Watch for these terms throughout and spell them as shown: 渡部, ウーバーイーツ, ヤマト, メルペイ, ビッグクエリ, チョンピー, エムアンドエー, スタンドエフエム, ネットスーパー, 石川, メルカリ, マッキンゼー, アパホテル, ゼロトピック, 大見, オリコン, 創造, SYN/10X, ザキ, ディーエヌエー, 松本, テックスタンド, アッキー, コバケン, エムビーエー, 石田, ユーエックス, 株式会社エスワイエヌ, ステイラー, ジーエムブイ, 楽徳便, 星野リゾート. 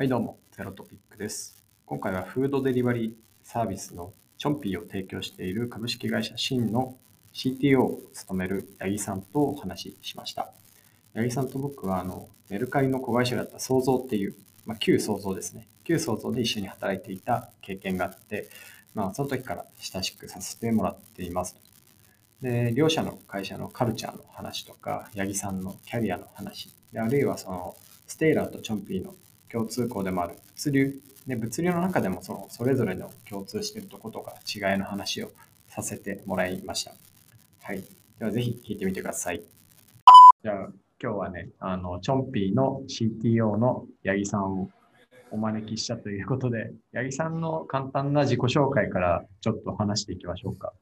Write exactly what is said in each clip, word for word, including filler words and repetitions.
はいどうも、ゼロトピックです。今回はフードデリバリーサービスのチョンピーを提供している株式会社 エスワイエヌ の シーティーオー を務める八木さんとお話ししました。八木さんと僕はあのメルカリの子会社だった創造っていう、まあ、旧創造ですね。旧創造で一緒に働いていた経験があって、まあ、その時から親しくさせてもらっています。で、両者の会社のカルチャーの話とか、八木さんのキャリアの話、であるいはそのステイラーとチョンピーの共通項でもある物流で、物流の中でもそのそれぞれの共通しているところとか違いの話をさせてもらいました。はい、ではぜひ聞いてみてください。じゃあ今日はね、あのチョンピーの シーティーオー の八木さんをお招きしたということで、八木さんの簡単な自己紹介からちょっと話していきましょうか。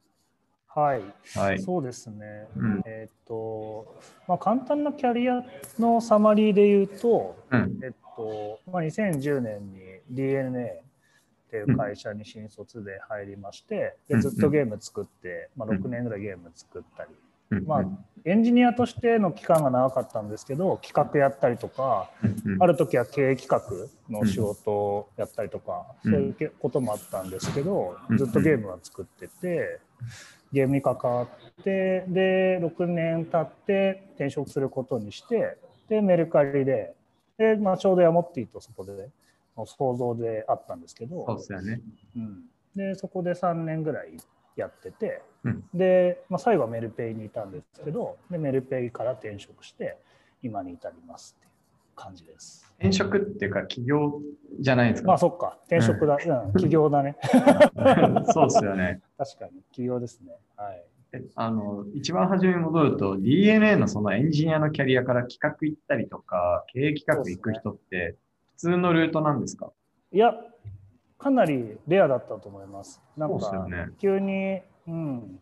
はい、はい、そうですね。うん、えっと、まあ、簡単なキャリアのサマリーで言うと、うん、えっと、まあ、にせんじゅうねんに ディーエヌエー っていう会社に新卒で入りまして、うん、でずっとゲーム作って、まあ、ろくねんぐらいゲーム作ったり、うん、まあ、エンジニアとしての期間が長かったんですけど、企画やったりとか、うん、ある時は経営企画の仕事をやったりとか、うん、そういうこともあったんですけど、ずっとゲームは作ってて、ゲームに関わってでろくねん経って転職することにして、でメルカリで、で、まあ、ちょうどヤモッティとそこで創造であったんですけど、 そうですよね、うん、でそこでさんねんぐらいやってて、うん、で、まあ、最後はメルペイにいたんですけど、でメルペイから転職して今に至りますっていう感じです。転職っていうか起業じゃないですか。まあそっか、転職だ、うん、起業だね。そうですよね。確かに起業ですね。はい。え、あの一番初めに戻ると ディーエヌエー のそのエンジニアのキャリアから企画行ったりとか経営企画行く人って普通のルートなんですか？いや、かなりレアだったと思います。なんか急に、うん。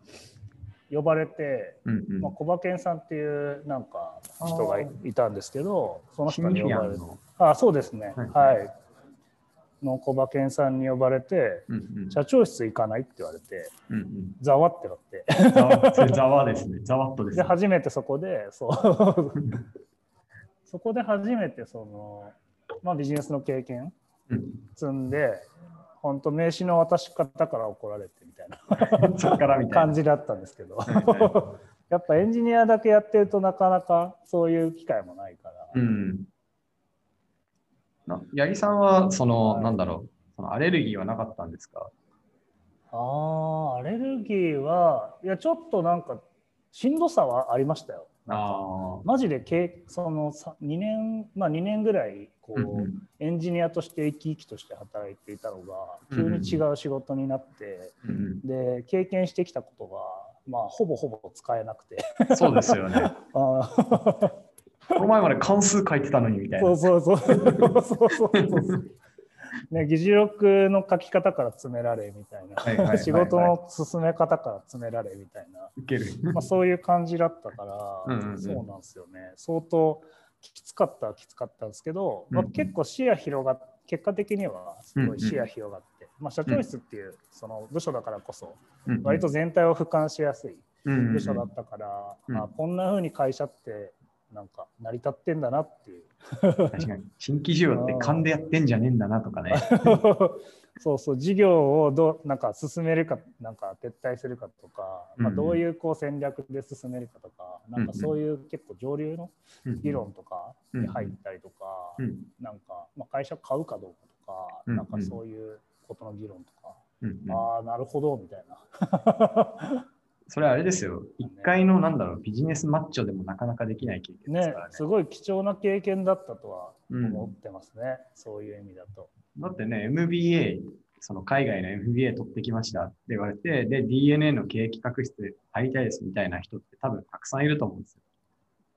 呼ばれて、うんうん、まあ、コバケンさんっていうなんか人がいたんですけど、その人に呼ばれて、あ、そうですね、はい、はい、のコバケンさんに呼ばれて、うんうん、社長室行かないって言われて、うんうん、ざわってなって、ざわですね、ざわっとです、ね。で初めてそこで、そうそこで初めてその、まあ、ビジネスの経験積んで。うん、本当名刺の渡し方から怒られてみたいなそっからみたいな感じだったんですけどやっぱエンジニアだけやってるとなかなかそういう機会もないから、うん、な八木さんはその、はい、なんだろう、そのアレルギーはなかったんですか？ああ、アレルギーはいや、ちょっとなんかしんどさはありましたよ。あ、マジでけそのにねん、まあ、にねんぐらいこう、うんうん、エンジニアとして生き生きとして働いていたのが急に違う仕事になって、うんうん、で経験してきたことが、まあ、ほぼほぼ使えなくて。そうですよね。この前まで関数書いてたのにみたいな。そうそうそうそうそうそうね、議事録の書き方から詰められみたいな、仕事の進め方から詰められみたいな、いけるまあそういう感じだったからそうなんですよね。相当きつかったはきつかったんですけど、まあ、結構視野広がって、結果的にはすごい視野広がって、まあ、社長室っていうその部署だからこそ割と全体を俯瞰しやすい部署だったから、まあこんな風に会社ってなんか成り立ってんだなっていう。確かに新規事業って勘でやってんじゃねえんだなとかね。そうそう、事業をどうなんか進めるか、なんか撤退するかとか、うんうん、まあどういうこう戦略で進めるかとか、なんかそういう結構上流の議論とかに入ったりとか、なんかまあ会社買うかどうかとか、なんかそういうことの議論とか、うんうん、ああなるほどみたいな。それはあれですよ、いっかいのなんだろう、ビジネスマッチョでもなかなかできない経験ですからね。すごい貴重な経験だったとは思ってますね、うん、そういう意味だと。だってね、エムビーエー、その海外の エムビーエー 取ってきましたって言われて、で、ディーエヌエー の経営企画室で入りたいですみたいな人って多分たくさんいると思うんですよ。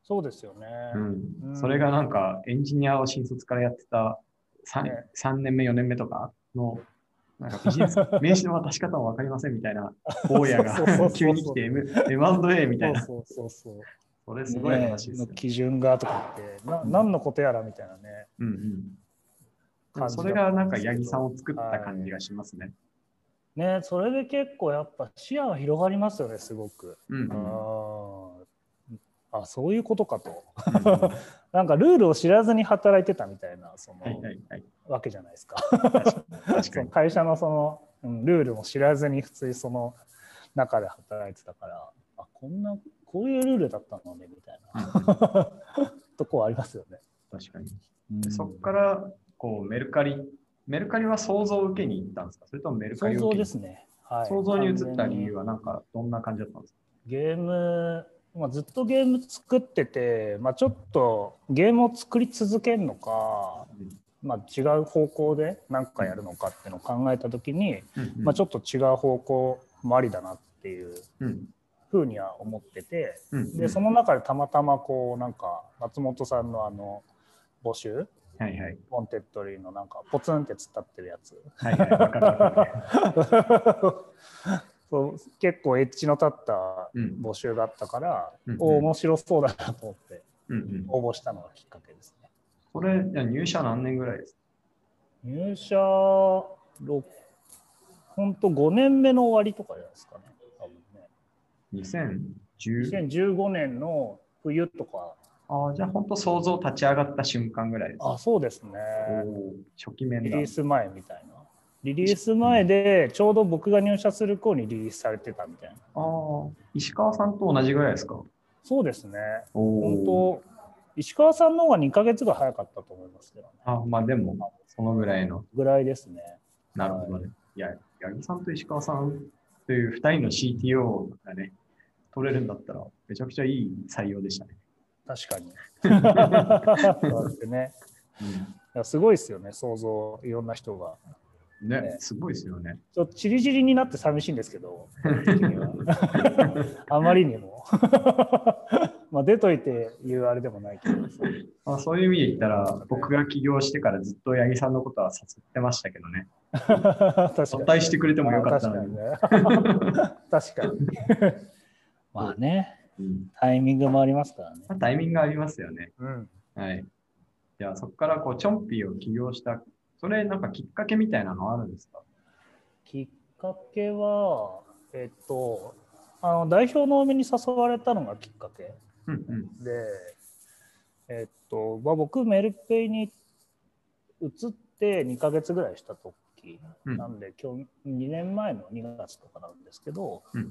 そうですよね。うん。それがなんか、エンジニアを新卒からやってた 3,、ね、さんねんめ、よねんめとかの、なんかビジネス名刺の渡し方も分かりませんみたいな大家が急に来て エムアンドエー みたいな。そうそうそう。それすごい話ですよね。基準がとか言ってな、何のことやらみたいなね。うんうん。それがなんか八木さんを作った感じがしますね。はい、ね、それで結構やっぱ視野が広がりますよね、すごく。うんうん、ああ、そういうことかと。うんうん、なんかルールを知らずに働いてたみたいな、そのわけじゃないですか。その会社のその、うん、ルールも知らずに普通にその中で働いてたから、あ、こんなこういうルールだったのねみたいなとこはありますよね。確かに。で、そこからこうメルカリメルカリは想像を受けに行ったんですか、それともメルカリを受けに？想像ですね。はい、想像に移った理由はなんかどんな感じだったんですか？ゲーム、まあ、ずっとゲーム作ってて、まあ、ちょっとゲームを作り続けるのか、まあ、違う方向で何かやるのかっていうのを考えた時に、うんうん、まあ、ちょっと違う方向もありだなっていうふうには思ってて、うんうん、でその中でたまたまこうなんか松本さんのあの募集、はいはい、モンテッドリーのなんかポツンって突っ立ってるやつ、はいはい、わかるそう結構エッジの立った募集があったから、うん、面白そうだなと思って応募したのがきっかけですね。これ入社何年ぐらいですか？入社本当ごねんめの終わりとかじゃないですかね。多分ね。にせんじゅうごねんの冬とか。あ、じゃあ本当想像立ち上がった瞬間ぐらいですか？あ、そうですね。初期面談。リリース前みたいな。リリース前でちょうど僕が入社する頃にリリースされてたみたいな。ああ、石川さんと同じぐらいですか？そうですね。本当石川さんの方がにかげつぐらい早かったと思いますけどね。あ、まあでもそのぐらいのぐらいですね。なるほどね。はい、いや、八木さんと石川さんというふたりの シーティーオー がね取れるんだったらめちゃくちゃいい採用でしたね。確かに。そうですね。うん、すごいですよね。想像、いろんな人が。ね、ね、すごいですよね。ちょっとチリチリになって寂しいんですけど、あまりにもまあ出といて言うあれでもないけど、あ、そういう意味で言ったら、ね、僕が起業してからずっと八木さんのことは誘ってましたけどね。反対してくれてもよかったのに。確かに。まあね、うん、タイミングもありますからね。タイミングがありますよね。うん、はい。じゃあそこからこうチョンピーを起業した。それなんかきっかけみたいなのあるんですか？きっかけは、えっと、あの代表のお目に誘われたのがきっかけ、うん、うん、で、えっとまあ、僕メルペイに移ってにかげつぐらいした時なんで、うん、今日にねんまえのにがつとかなんですけど、うん、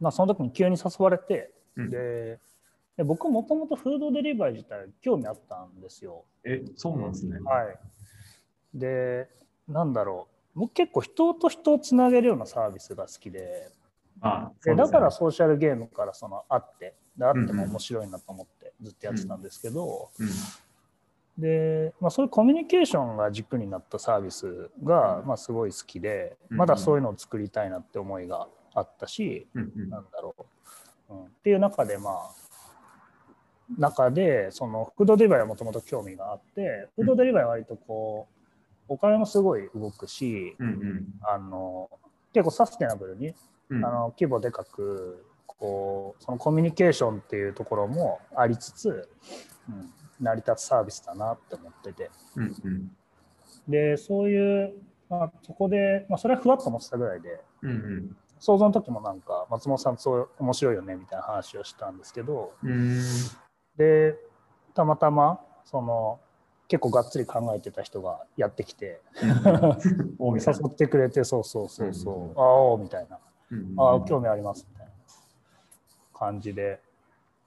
まあその時に急に誘われて、うん、で、で僕もともとフードデリバリー自体興味あったんですよ。え、そうなんですね。はい。で、なんだろう、僕結構人と人をつなげるようなサービスが好きで、ああ、そうですね。だからソーシャルゲームからそのあってであっても面白いなと思ってずっとやってたんですけど、うんうん、で、まあ、そういうコミュニケーションが軸になったサービスが、まあ、すごい好きで、まだそういうのを作りたいなって思いがあったし、うんうん、なんだろう、うん、っていう中でまあ中でそのフードデリバリーはもともと興味があって、フードデリバリーは割とこう、うん、お金もすごい動くし、うんうん、あの結構サステナブルに、うん、あの規模でかくこうそのコミュニケーションっていうところもありつつ、うん、成り立つサービスだなって思ってて、うんうん、でそういう、まあ、そこで、まあ、それはふわっと思ってたぐらいで、うんうん、想像の時もなんか松本さんそう面白いよねみたいな話をしたんですけど、うん、でたまたまその結構がっつり考えてた人がやってきて誘ってくれて、そうそうそうそう、うんうん、ああおみたいな、うんうん、ああ興味ありますみたいな感じで、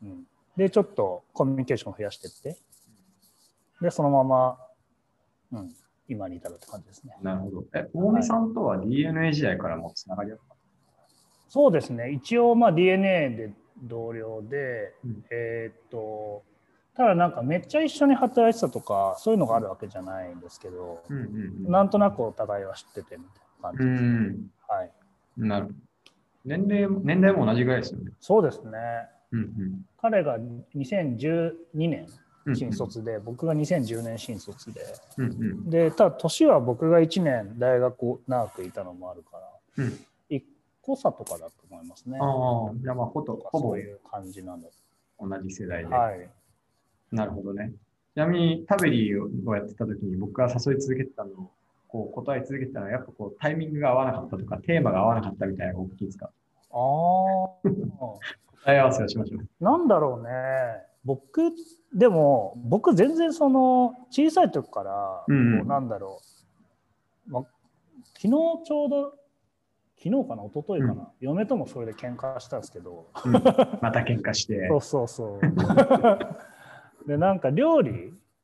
うん、でちょっとコミュニケーションを増やしてってでそのまま、うん、今に至るって感じですね。なるほど。え、大見さんとは ディーエヌエー 時代からもつながりだった？そうですね。一応まあ ディーエヌエー で同僚で、うん、えっとただなんかめっちゃ一緒に働いてたとかそういうのがあるわけじゃないんですけど、なんとなくお互いは知っててみたいな感じですね。うん、はい。なるほど。年齢も、年代も同じぐらいですよね。そうですね。うんうん、彼がにせんじゅうにねん新卒で、うんうん、僕がにせんじゅうねん新卒で、うんうん、でただ年は僕がいちねん大学を長くいたのもあるから、うん、いっこ差とかだと思いますね。ああ、じゃあまあほとんどそういう感じなんです。同じ世代で。はい、なるほどね。ちなみにタベリーをやってた時に僕が誘い続けてたのをこう答え続けてたのはやっぱこうタイミングが合わなかったとかテーマが合わなかったみたいなのが大きいですか？ああ。答え合わせをしましょう。なんだろうね。僕でも僕全然その小さい時からこうなんだろう、うんま、昨日ちょうど昨日かな一昨日かな、うん、嫁ともそれで喧嘩したんですけど、うん、また喧嘩してそうそうそうでなんか料理が、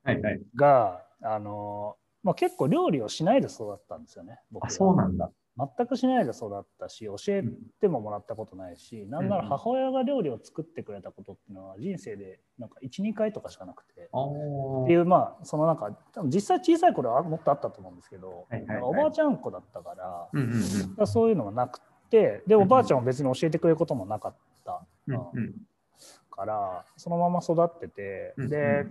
はいはいあのまあ、結構料理をしないで育ったんですよね僕は。あ、そうなんだ。全くしないで育ったし教えてももらったことないし、うん、なんなら母親が料理を作ってくれたことっていうのは人生でなんか いち,に 回とかしかなくてっていうまあそのなんか実際小さい頃はもっとあったと思うんですけど、はいはいはい、おばあちゃん子だったから、うんうんうん、からそういうのがなくてでおばあちゃんは別に教えてくれることもなかった、うんうん、からそのまま育ってて、うんうん、で,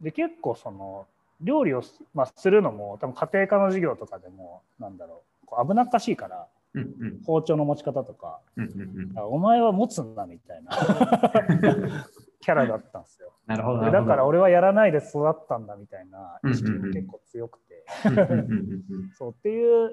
で結構その料理を、まあ、するのも多分家庭科の授業とかでもなんだろう危なっかしいから、うんうん、包丁の持ち方とか、うんうんうん、お前は持つんだみたいなキャラだったんですよ。なるほどなるほど。だから俺はやらないで育ったんだみたいな意識も結構強くてそうっていう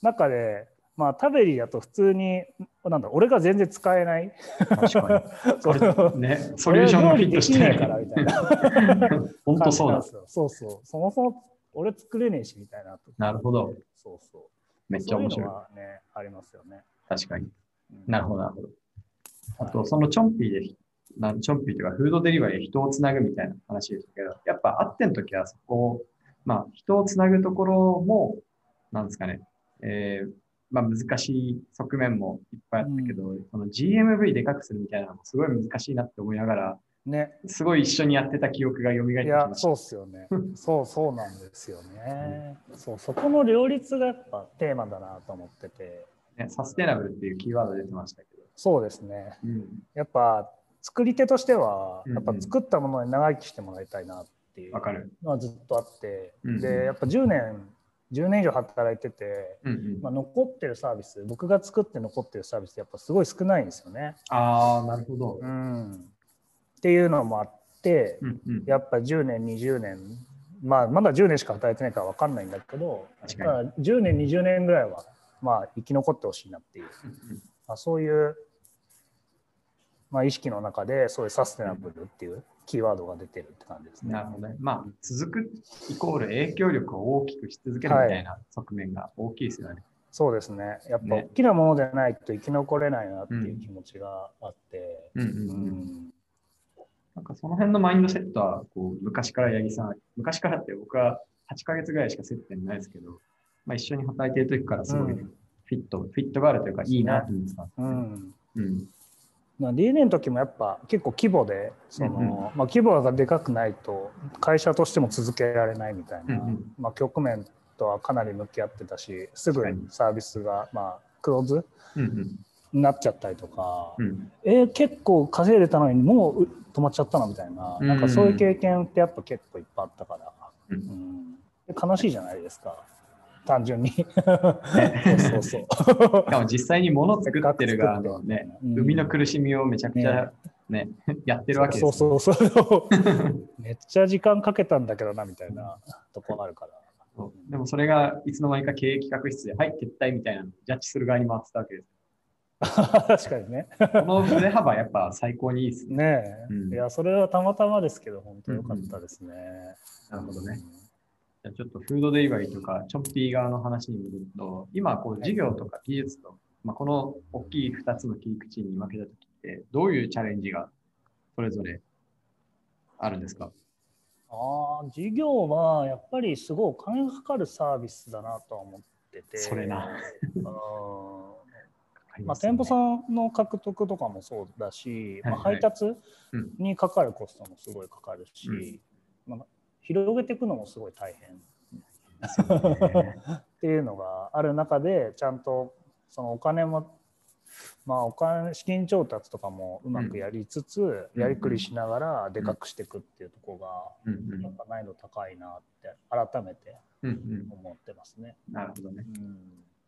中で、まあ、食べりだと普通になんだ俺が全然使えない確かにそれ、ね、ソリューションがフィットしてないからみたいな本当そうなんですよ。そうそうそもそも俺作れねえしみたいなと。なるほど。そうそうめっちゃ面白い。そういうのはね、ありますよね。確かに。なるほど、なるほど。あと、そのチョンピーで、はい、チョンピーとかフードデリバリーで人をつなぐみたいな話ですけど、やっぱ会ってんときはそこを、まあ、人をつなぐところも、なんですかね、えー、まあ、難しい側面もいっぱいあったけど、うん、その ジーエムブイ でかくするみたいなのもすごい難しいなって思いながら、ね、すごい一緒にやってた記憶が蘇ってきました。いや、そうっすよね。そうそうなんですよね。うん、そうそこの両立がやっぱテーマだなと思ってて、ね、サステナブルっていうキーワード出てましたけど。そうですね。うん、やっぱ作り手としてはやっぱ作ったものに長生きしてもらいたいなっていうのはずっとあって、うんうん、でやっぱじゅうねんじゅうねん以上働いてて、うんうんまあ、残ってるサービス、僕が作って残ってるサービスってやっぱすごい少ないんですよね。ああ、なるほど。うん。っていうのもあって、うんうん、やっぱじゅうねんにじゅうねん、まあ、まだじゅうねんしか働いてないから分かんないんだけどじゅうねんにじゅうねんぐらいは、まあ、生き残ってほしいなっていう、うんうんまあ、そういう、まあ、意識の中でそういうサステナブルっていうキーワードが出てるって感じですね。なるほどね。まあ、続くイコール影響力を大きくし続けるみたいな側面が大きいですよね、はい、そうですね。やっぱ大きなものでないと生き残れないなっていう気持ちがあって、うんうんうんうんなんかその辺のマインドセットはこう昔から八木さん、昔からって僕ははちかげつぐらいしか接点ないですけど、まあ、一緒に働いてる時からすごいフィット、うん、フィットがあるというかいいなって思ってたんですよね。うんうん、ディーエヌエー の時もやっぱ結構規模でその、うんうんまあ、規模がでかくないと会社としても続けられないみたいな、うんうんまあ、局面とはかなり向き合ってたしすぐサービスがまあクローズ、うんうんなっちゃったりとか、うん、えー、結構稼いでたのにもう止まっちゃったのみたいな、うん、なんかそういう経験ってやっぱ結構いっぱいあったから、うんうん、悲しいじゃないですか単純にそうそうそうしかも実際に物作ってる側のね、うん、生みの苦しみをめちゃくちゃ、ねね、やってるわけです、ね、そうそうそうめっちゃ時間かけたんだけどなみたいなとこあるからそうでもそれがいつの間にか経営企画室ではい撤退みたいなのをジャッジする側に回ってたわけです確かにねこの腕幅やっぱ最高にいいですね。ねえ、うん、いやそれはたまたまですけど本当良かったですね、うん、なるほどね、うん、じゃあちょっとフードデリバリーとかチョッピー側の話に戻ると今こう事業とか技術と、はいまあ、この大きいふたつの切り口に分けたときってどういうチャレンジがそれぞれあるんですか？ああ事業はやっぱりすごいお金がかかるサービスだなとは思っててそれなあまあ、店舗さんの獲得とかもそうだし、はいはいまあ、配達にかかるコストもすごいかかるし、うんまあ、広げていくのもすごい大変っていうのがある中でちゃんとそのお金も、まあ、お金資金調達とかもうまくやりつつ、うん、やりくりしながらでかくしていくっていうところがやっぱ難易度高いなって改めて思ってますね、うんうん、なるほどね、うん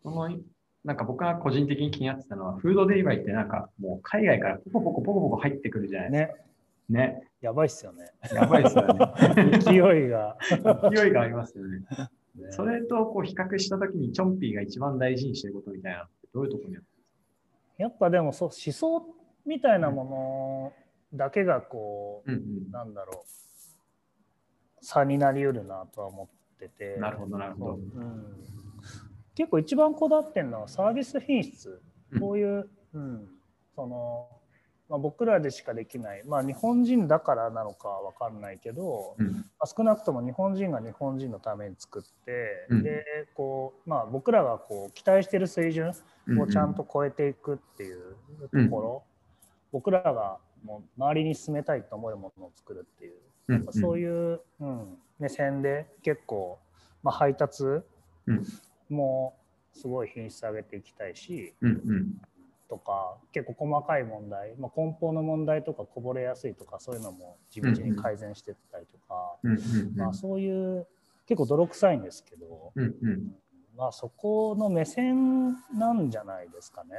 このなんか僕が個人的に気になってたのはフードデリバリーってなんかもう海外からポコポコポコポコ入ってくるじゃないですか。ね。ねやばいっすよね。やばいっすよね。勢いが勢いがありますよね。ねそれとこう比較したときにチョンピーが一番大事にしてることみたいなのってどういうところにあるんですか？やっぱでもそう思想みたいなものだけがこう、うんうん、なんだろう、差になりうるなとは思ってて。なるほどなるほど、うん、結構一番こだわってるのはサービス品質、うん、こういう、うん、そのまあ、僕らでしかできない、まあ、日本人だからなのかわかんないけど、うんまあ、少なくとも日本人が日本人のために作って、うんでこうまあ、僕らがこう期待してる水準をちゃんと超えていくっていうところ、うん、僕らがもう周りに進めたいと思うものを作るっていう、うん、やっぱそういう、うん、目線で結構、まあ、配達もすごい品質上げていきたいし、うんうんとか結構細かい問題、まあ、梱包の問題とかこぼれやすいとかそういうのも地道に改善していったりとか、うんうんまあ、そういう結構泥臭いんですけど、うんうんまあ、そこの目線なんじゃないですかね。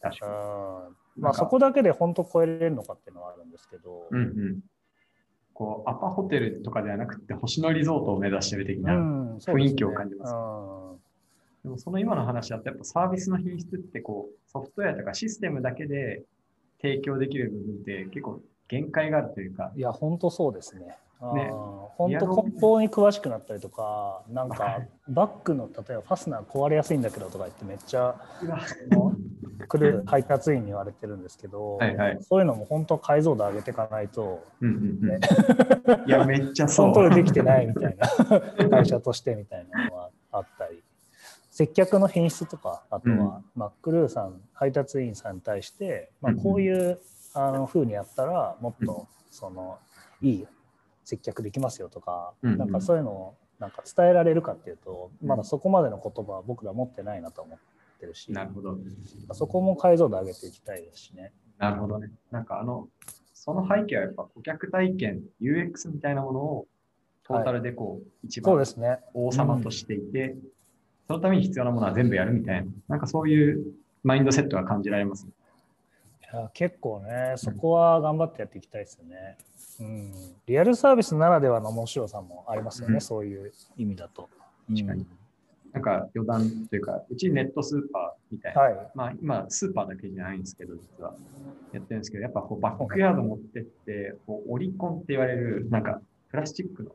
確かに、うんまあ、そこだけで本当超えれるのかっていうのはあるんですけど、うんうん、こうアパホテルとかではなくて星野リゾートを目指してる的な雰囲気を感じます、うんでもその今の話だとやっぱサービスの品質ってこうソフトウェアとかシステムだけで提供できる部分って結構限界があるというか。いや本当そうですね。あね本当梱包に詳しくなったりとかなんかバッグの例えばファスナー壊れやすいんだけどとか言ってめっちゃ来る配達員に言われてるんですけどはい、はい、そういうのも本当解像度上げていかないと、うんうんうんね、いやめっちゃそうコントロールできてないみたいな会社としてみたいなのはあったり接客の品質とかあとは、うんまあ、クルーさん配達員さんに対して、まあ、こういうあの風にやったらもっとそのいい接客できますよとか、うん、なんかそういうのをなんか伝えられるかっていうと、うん、まだそこまでの言葉は僕ら持ってないなと思ってるしなるほどそこも解像度上げていきたいですしね。なるほどね。なんかあのその背景はやっぱ顧客体験 ユーエックス みたいなものをトータルでこう、はい、一番王様としていて、うんそのために必要なものは全部やるみたいな、なんかそういうマインドセットが感じられます。いや結構ね、そこは頑張ってやっていきたいですよね、うん。リアルサービスならではの面白さもありますよね、うん、そういう意味だと。確かに。なんか余談というか、うちネットスーパーみたいな、はい、まあ今スーパーだけじゃないんですけど、実はやってるんですけど、やっぱこうバックヤード持ってって、こうオリコンって言われる、なんかプラスチックの。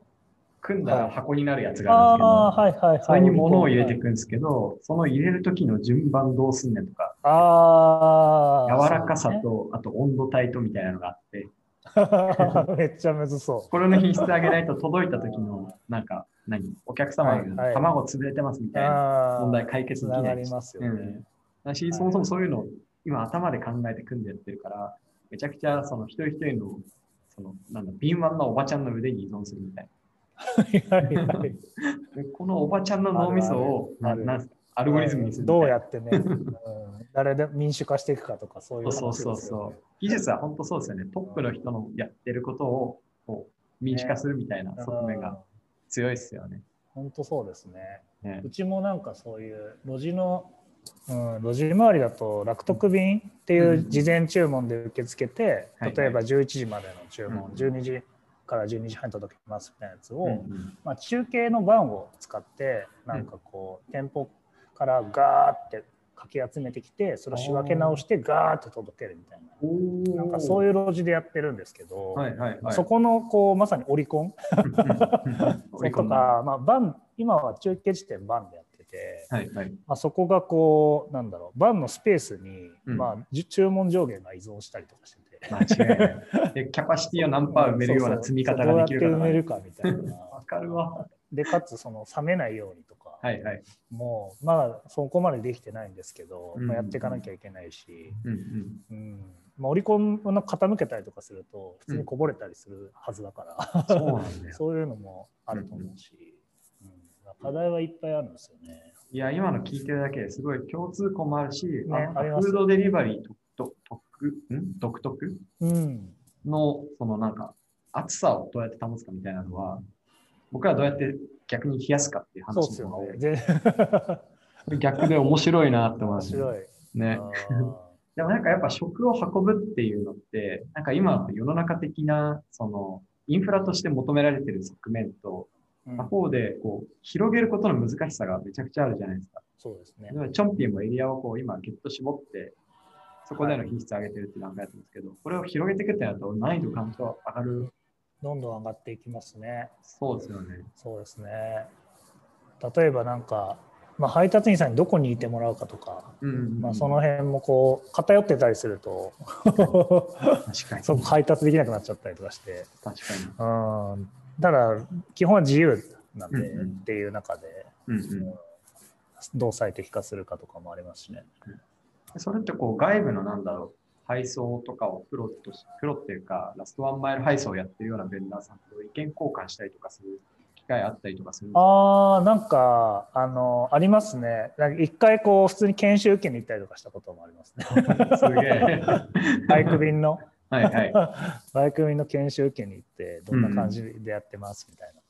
組んだら箱になるやつがあるんですけど、はいはいはいはい、それに物を入れていくんですけど、その入れる時の順番どうすんねんとか、あ柔らかさと、ね、あと温度帯とみたいなのがあって、めっちゃむずそう。これの品質上げないと届いた時のなんか何お客様が卵潰れてますみたいな問題解決できないです。ありますよね。うん、私そもそもそういうのを今頭で考えて組んでやってるから、めちゃくちゃその一人一人のそのなんだ敏腕のおばちゃんの腕に依存するみたいな。はいはいはい、このおばちゃんの脳みそをあるあるあるアルゴリズムにするどうやってね、うん、誰で民主化していくかとかそういう話ですよね。そうそうそう技術は本当そうですよね。トップの人のやってることをこう民主化するみたいな側面が強いですよね。本当そうです ね, ねうちもなんかそういう路地の、うん、路地周りだと楽徳便っていう事前注文で受け付けて、うん、例えばじゅういちじまでの注文、はいはい、じゅうにじからじゅうにじはんに届きますみたいなやつを、うんうんまあ、中継のバンを使ってなんかこう、うん、店舗からガーってかき集めてきてそれを仕分け直してガーって届けるみたい な, なんかそういう路地でやってるんですけど、はいはいはい、そこのこうまさにオリコンとか、まあ、バン今は中継地点バンでやってて、はいはいまあ、そこがこうなんだろうバンのスペースに、うんまあ、注文上限が依存したりとかしてて間違いないでキャパシティを何パー埋めるような積み方ができるから、ね、そうそうそうどうやって埋めるかみたいなわかるわでかつその冷めないようにとかはい、はい、もうまあそこまでできてないんですけど、うんまあ、やっていかなきゃいけないし、うんうんうんまあ、オリコンの傾けたりとかすると普通にこぼれたりするはずだから、うん、そうなんだよそういうのもあると思うし、うんうん、課題はいっぱいあるんですよね。いや今の聞いてるだけですごい共通項もあるし、ね、ああフードデリバリーとん独特、うん、のそのなんか暑さをどうやって保つかみたいなのは僕らどうやって逆に冷やすかっていう話ですよね。逆で面白いなって思いますね。面白いねでもなんかやっぱ食を運ぶっていうのってなんか今世の中的なそのインフラとして求められてる側面と他方でこう広げることの難しさがめちゃくちゃあるじゃないですか。そうですね。チョンピーもエリアをこう今ギュッと絞ってそこでの品質を上げてるって考えてますけど、はい、これを広げていくってなると難易度感と上がる、どんどん上がっていきますね。そうですよね。そうですね。例えばなんか、まあ、配達員さんにどこにいてもらうかとか、うんうんうん、まあ、その辺もこう偏ってたりすると確かにそこ配達できなくなっちゃったりとかして、確かに、うん、だから基本は自由なんで、うんうん、っていう中で、うんうん、どう最適化するかとかもありますしね。それってこう外部のなんだろう配送とかをプロとしプロっていうかラストワンマイル配送をやってるようなベンダーさんと意見交換したりとかする機会あったりとかする。ああ、なんかあのありますね。なんか一回こう普通に研修受けに行ったりとかしたこともありますね。すげえ。バイク便のはいはい。バイク便の研修受けに行ってどんな感じでやってますみたいな。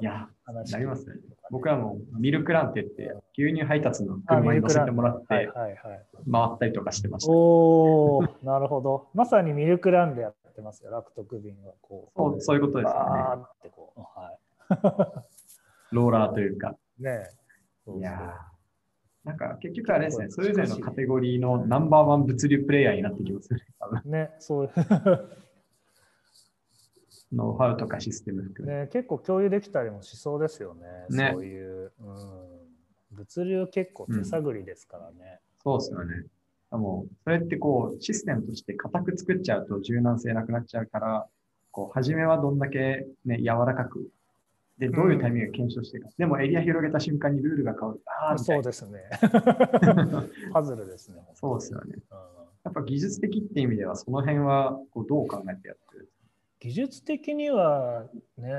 いや、話なりますね。僕はもうミルクランテって牛乳配達の車に乗せてもらって回ったりとかしてました。おー、なるほど。まさにミルクランでやってますよ、楽徳便はこう。そう、そういうことですよね。バーってこう、はい、ローラーというか。ね、そうそう、いやなんか結局あれですね、それぞれのカテゴリーのナンバーワン物流プレイヤーになってきますよね。多分ね、そうノウハウとかシステム含め、ね、結構共有できたりもしそうですよ ね, ねそういう、うん、物流結構手探りですからね、うん、そうですよね。でもそれってこうシステムとして固く作っちゃうと柔軟性なくなっちゃうから、こう初めはどんだけ、ね、柔らかくでどういうタイミングを検証していくか、うん、でもエリア広げた瞬間にルールが変わる。ああ、そうですね。パズルですね。そうですよね、うん、やっぱ技術的って意味ではその辺はこうどう考えてやってる。技術的にはね、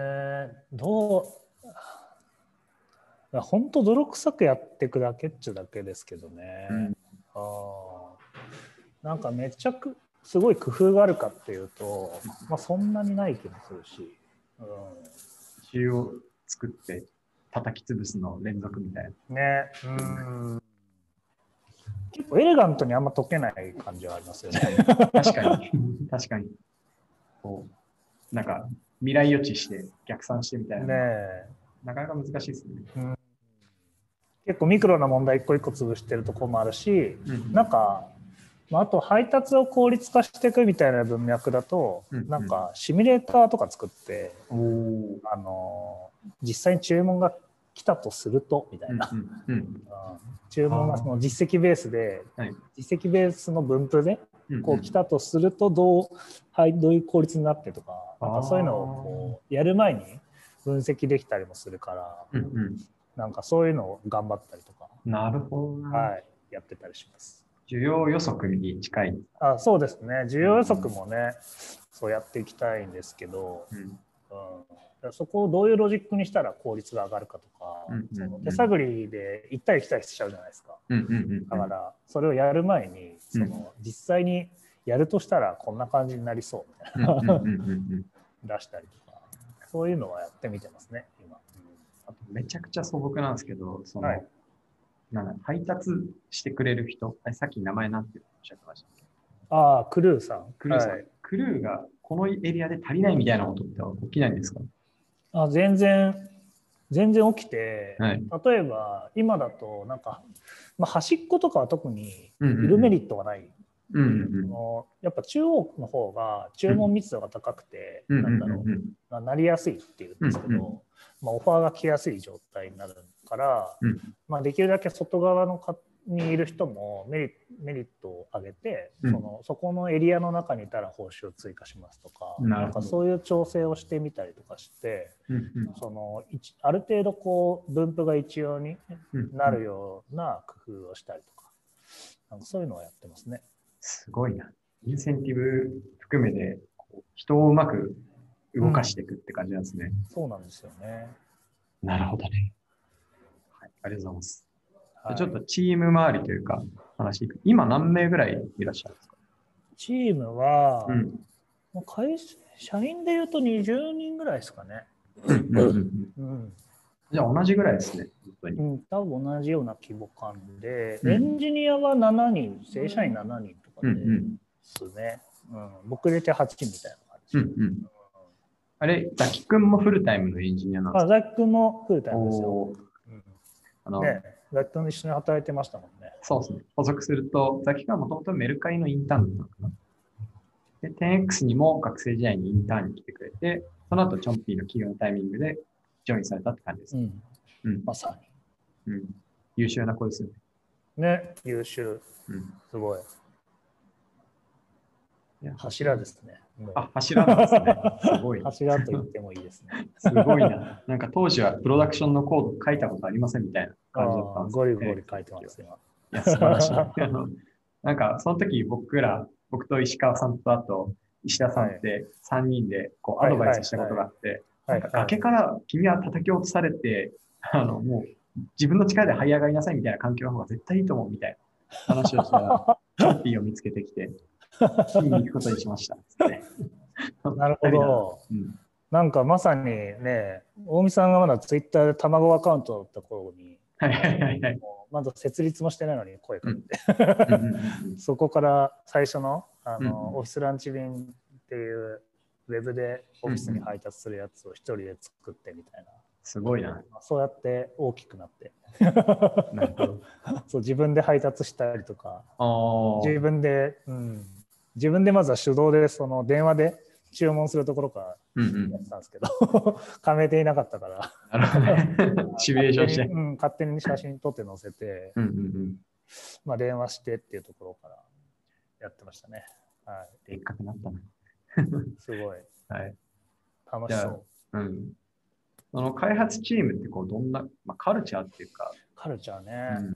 どう本当泥臭くやっていくだけっちゅうだけですけどね、うん、あなんかめちゃくすごい工夫があるかっていうと、まあ、そんなにない気もするし、うん、中を作って叩き潰すの連続みたいなね。うん、結構エレガントにあんま解けない感じはありますよね。確かに確かに、こうなんか未来予知して逆算してみたいな、ね、なかなか難しいですね、うん、結構ミクロな問題一個一個潰してるところもあるし、うん、なんか、まあ、あと配達を効率化していくみたいな文脈だと、うんうん、なんかシミュレーターとか作って、うん、あの実際に注文が来たとするとみたいな、うんうんうん、注文がその実績ベースで、はい、実績ベースの分布でこう来たとするとどう、はい、どういう効率になってとか、なんかそういうのをこうやる前に分析できたりもするから、うんうん、なんかそういうのを頑張ったりとか、なるほど、はい、やってたりします。需要予測に近い。あ、そうですね。需要予測もね、うん、そうやっていきたいんですけど、うんうん、そこをどういうロジックにしたら効率が上がるかとか、うんうんうん、その手探りで行ったり来たりしちゃうじゃないですか、うんうんうん、だからそれをやる前にその実際にやるとしたらこんな感じになりそうみたいな出したりとか、そういうのはやってみてますね今。あとめちゃくちゃ素朴なんですけど、その、はい、なんか配達してくれる人、さっき名前なんておっしゃってましたっけ。ああ、クルーさん、クルーさん、はい、クルーがこのエリアで足りないみたいなことって起きないんですか。あ、全然全然起きて、はい、例えば今だとなんか、まあ、端っことかは特にいるメリットがない、うんうんうん、のやっぱ中央の方が注文密度が高くて、うん、なんだろう、うんうんうん、なりやすいっていうんですけど、うんうん、まあ、オファーが来やすい状態になるから、うん、まあ、できるだけ外側のかにいる人もメリットメリットを上げて、うん、そのそこのエリアの中にいたら報酬を追加しますとか、なんかそういう調整をしてみたりとかして、うんうん、そのある程度こう分布が一様になるような工夫をしたりとか、なんかそういうのをやってますね。すごいな。インセンティブ含めてこう人をうまく動かしていくって感じなんですね、うん、そうなんですよね。なるほどね、はい、ありがとうございます。はい、ちょっとチーム周りというか話、今何名ぐらいいらっしゃるんですか。チームは、うん、もう会社員でいうとにじゅうにんぐらいですかね。うん、じゃあ同じぐらいですね。本当に、うん、多分同じような規模感で、うん、エンジニアはしちにん、正社員しちにんとかですね、うんうんうん、僕入れてはちにんみたいな感じ、うんうん、あれ、ザキ君もフルタイムのエンジニアなんですか。ザキ君もフルタイムですよ。あのね、ザキ君一緒に働いてましたもんね。そうですね。補足すると、ザキ君はもともとメルカリのインターンだったかな。で、テンエックス にも学生時代にインターンに来てくれて、その後、チョンピーの企業のタイミングでジョインされたって感じです。うん。うん、まさに。うん。優秀な子ですよね。ね、優秀。うん、すごい。いや柱ですね。あ、柱なんですね。すごい。柱と言ってもいいですね。すごいな。なんか当時はプロダクションのコード書いたことありませんみたいな感じだったんですけど。ゴリゴリ書いてますよ。いや、素晴らしい。なんかその時僕ら、僕と石川さんとあと石田さんってさんにんでこうアドバイスしたことがあって、なんか崖から君は叩き落とされて、あの、もう自分の力で這い上がりなさいみたいな環境の方が絶対いいと思うみたいな話をしたら、チョンピーを見つけてきて、見に行くことにしました。なるほど。うん、なんかまさにね、大見さんがまだツイッターで卵アカウントだった頃に、まだ設立もしてないのに声かけて、そこから最初の、あの、うん、オフィスランチ便っていうウェブでオフィスに配達するやつを一人で作ってみたいな。すごいな。そうやって大きくなってそう自分で配達したりとか、自分で、うん、自分でまずは手動でその電話で注文するところからやってたんですけど、うん、うん、加盟ていなかったからシミュレーションして、うん、勝手に写真撮って載せてまあ電話してっていうところからやってましたね。はい、でっかくなったね。すごい、はい、楽しそう。うんその開発チームってこうどんな、まあ、カルチャーっていうか、カルチャーね、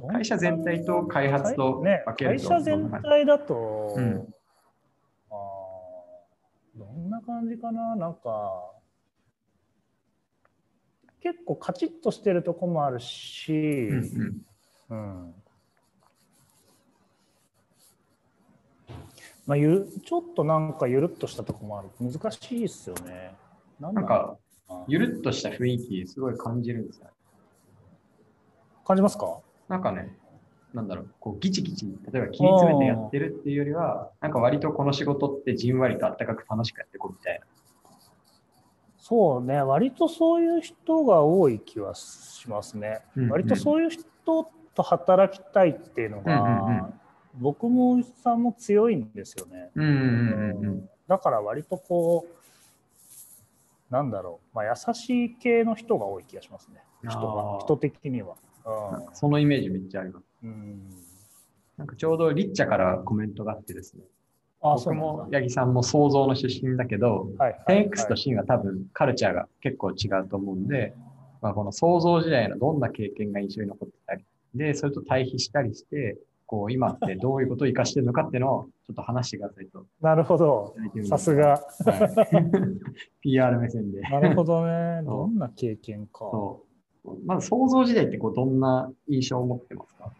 うん、会社全体と開発と分けると、会社全体だと、うん、あどんな感じかな、なんか結構カチッとしてるとこもあるし、うんうんうん、まあゆちょっとなんかゆるっとしたとこもある、難しいですよね。なんか、ゆるっとした雰囲気、すごい感じるんですよ。感じますか？なんかね、なんだろう、こうギチギチ、例えば切り詰めてやってるっていうよりは、なんか割とこの仕事ってじんわりとあったかく楽しくやっていこうみたいな。そうね、割とそういう人が多い気はしますね。うんうん、割とそういう人と働きたいっていうのが、僕も大内さんも強いんですよね。だから割とこう、なんだろう、まあ、優しい系の人が多い気がしますね。人が、人的には。うん、そのイメージめっちゃあります。うん、なんかちょうどリッチャからコメントがあってですね。あ僕も八木さんも想像の出身だけど、テンエックス と シン は多分カルチャーが結構違うと思うんで、まあ、この想像時代のどんな経験が印象に残ってたり、で、それと対比したりして、こう今ってどういうことを生かしてるのかっていうのをちょっと話してくださいと。なるほど。さすが。ピーアール 目線で。なるほどね。どんな経験か。まず想像時代ってこうどんな印象を持ってますか？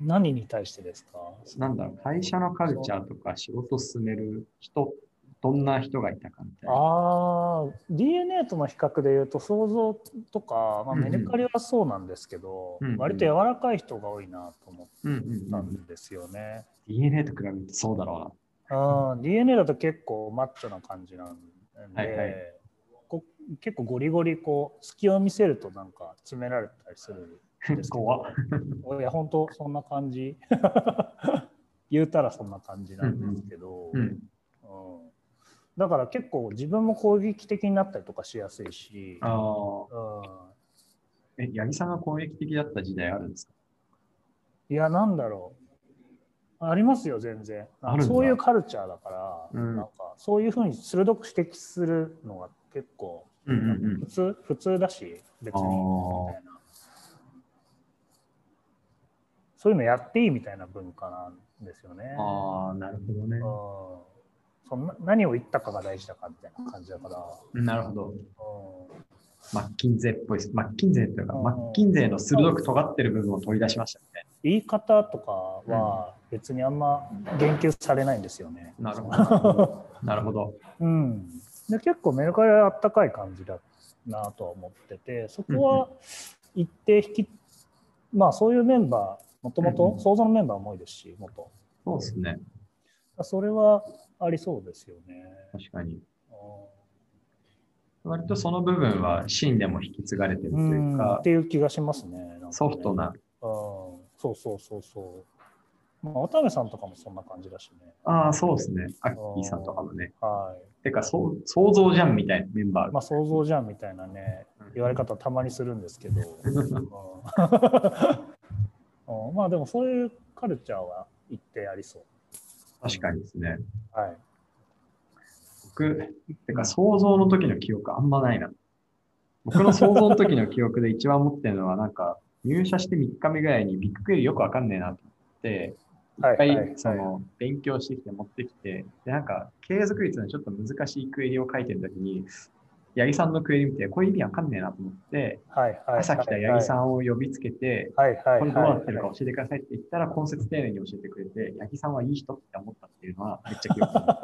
何に対してですか？なんだろう、会社のカルチャーとか仕事を進める人、どんな人がいたかみたいな。ああ、ディーエヌエー との比較で言うと想像とか、まあ、メルカリはそうなんですけど、うんうん、割と柔らかい人が多いなと思ったんですよね。ディーエヌエー と比べるとそうだろうな。うん、ディーエヌエー だと結構マッチョな感じなんで、はいはい、こ結構ゴリゴリこう隙を見せるとなんか詰められたりするんですけど。いや本当そんな感じ。言うたらそんな感じなんですけど。うんうんうんうんだから結構自分も攻撃的になったりとかしやすいし。あえ、八木さんが攻撃的だった時代あるんですか？いや、なんだろう。ありますよ、全然。そういうカルチャーだから、うん、なんかそういうふうに鋭く指摘するのが結構普通、うんうん、普通だし、別にみたいな。そういうのやっていいみたいな文化なんですよね。ああ、なるほどね。うんそんな何を言ったかが大事だかみたいな感じだから。なるほど。マッキンゼーっぽいです。マッキンゼーというか、マッキンゼーの鋭く尖ってる部分を取り出しましたね。言い方とかは別にあんま言及されないんですよね。なるほど。なるほど。うん。で、結構メルカリはあったかい感じだなとは思ってて、そこは一定引き、まあそういうメンバー、もともと想像のメンバーも多いですし、元。そうですね。それはありそうですよね。確かに。割とその部分はシンでも引き継がれてるというか。っていう気がしますね。ソフトな。うん、そうそうそうそう。まあ、渡部さんとかもそんな感じだしね。ああ、そうですね。アッキーさんとかもね。はい。てか、そう、想像じゃんみたいなメンバー。まあ、想像じゃんみたいなね、言われ方たまにするんですけど。うん、まあ、でもそういうカルチャーは一定ありそう。確かにですね。はい。僕、てか想像の時の記憶あんまないな。僕の想像の時の記憶で一番持ってるのは、なんか、入社してみっかめぐらいにビッグクエリよくわかんねえなと思って、一回、その、勉強してきて持ってきて、で、なんか、継続率のちょっと難しいクエリを書いてる時に、八木さんのクエリ見て、こういう意味わかんねえなと思って、朝来た八木さんを呼びつけて、これどうなってるか教えてくださいって言ったら、今節丁寧に教えてくれて、八木さんはいい人って思ったっていうのは、めっちゃ記憶になり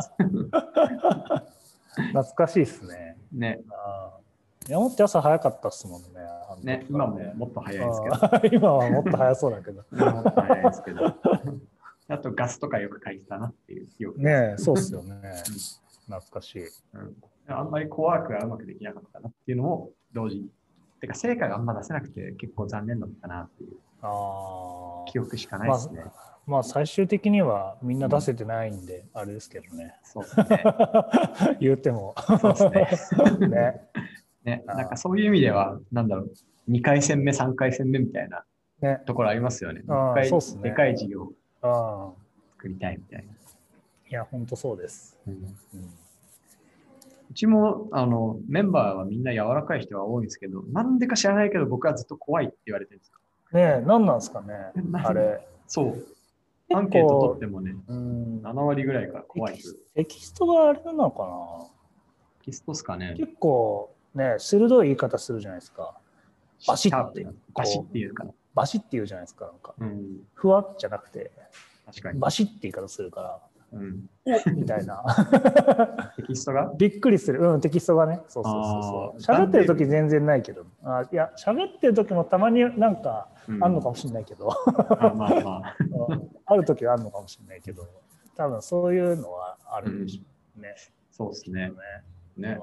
ます。懐かしいですね。ね。いや、もっと朝早かったっすもんね。ね、今ももっと早いですけど。今はもっと早そうだけど。もっと早いですけど。あとガスとかよく書いてたなっていう記憶。ね、そうっすよね。懐かしい。あんまりコワークがうまくできなかったなっていうのも同時に。てか、成果があんま出せなくて結構残念だったなっていう記憶しかないですね。まあ、最終的にはみんな出せてないんで、あれですけどね。そうですね。言うても。そうですね。ね、なんかそういう意味では、なんだろう、にかいせんめ、さんかいせんめみたいなところありますよね。いっかい、でかい事業を作りたいみたいな。いや、本当そうです。うちもあのメンバーはみんな柔らかい人が多いんですけど、なんでか知らないけど、僕はずっと怖いって言われてるんですよ。ねえ、なんなんですかね、あれ。そう。アンケート取ってもね、なな割ぐらいから怖いです。テキストがあれなのかな。テキストですかね。結構ね、鋭い言い方するじゃないですか。バシッて。バシッて言うから。バシッて言うじゃないですか。なんか、うん、ふわっじゃなくて、確かにバシッて言い方するから、うん、みたいな。テキストがびっくりする。うん、テキストがね。そうそうそうそう。喋ってる時全然ないけど。あ、いや、喋ってる時もたまになんかあるのかもしれないけど。ある時はあるのかもしれないけど、多分そういうのはあるでしょうね。そうですね。ね。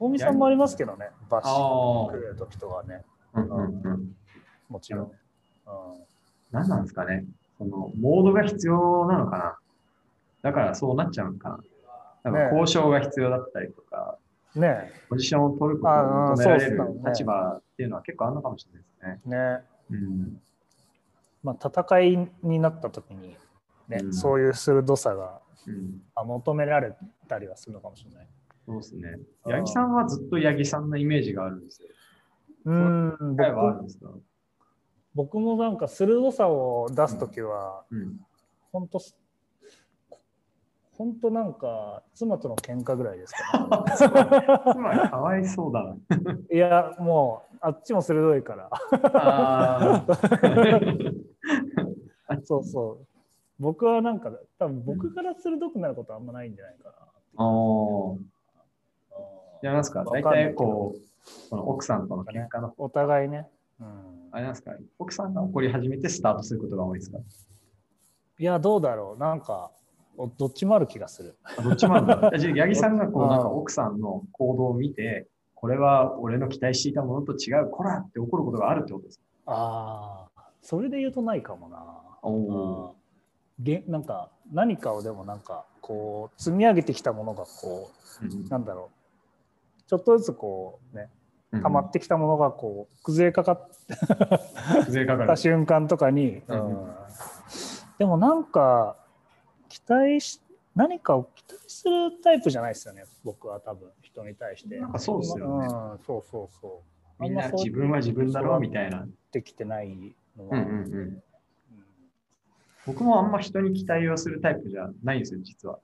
大見さんもありますけどね、バッシングくれるときとかね。もちろん。何なんですかね、そのモードが必要なのかな。だからそうなっちゃうのかな。なんか交渉が必要だったりとか、ね、ポジションを取ることを求められる立場っていうのは結構あるのかもしれないですね。ね。うん、まあ戦いになったときに、ね、うん、そういう鋭さが、うん、求められたりはするのかもしれない。そうですね。八木さんはずっと八木さんのイメージがあるんですよ。うん。僕もなんか鋭さを出すときは、本当、本当なんか妻との喧嘩ぐらいですから。妻かわいそうだな。いや、もうあっちも鋭いから。ああ。そうそう。僕はなんか多分僕から鋭くなることはあんまないんじゃないかな。おいや、なんですか、大体こう、この奥さんとの喧嘩の。お互いね。うん、あれなんですか、奥さんが怒り始めてスタートすることが多いですか。いや、どうだろう、なんか、どっちもある気がする。どっちもあるんだ。八木さんがこう、なんか奥さんの行動を見て、これは俺の期待していたものと違う、こらって怒ることがあるってことですか。ああ、それで言うとないかもな。おげなんか何かをでもなんかこう積み上げてきたものがこう、うん、なんだろう、ちょっとずつこうね、溜まってきたものがこう崩れかかった瞬間とかに、うんうん、でもなんか期待し何かを期待するタイプじゃないですよね、僕は多分人に対して。なんかそうですよね。うん、そうそうそう。みんな自分は自分だろうみたいな。できてないのは。うんうんうん、僕もあんま人に期待をするタイプじゃないんですよ、実は。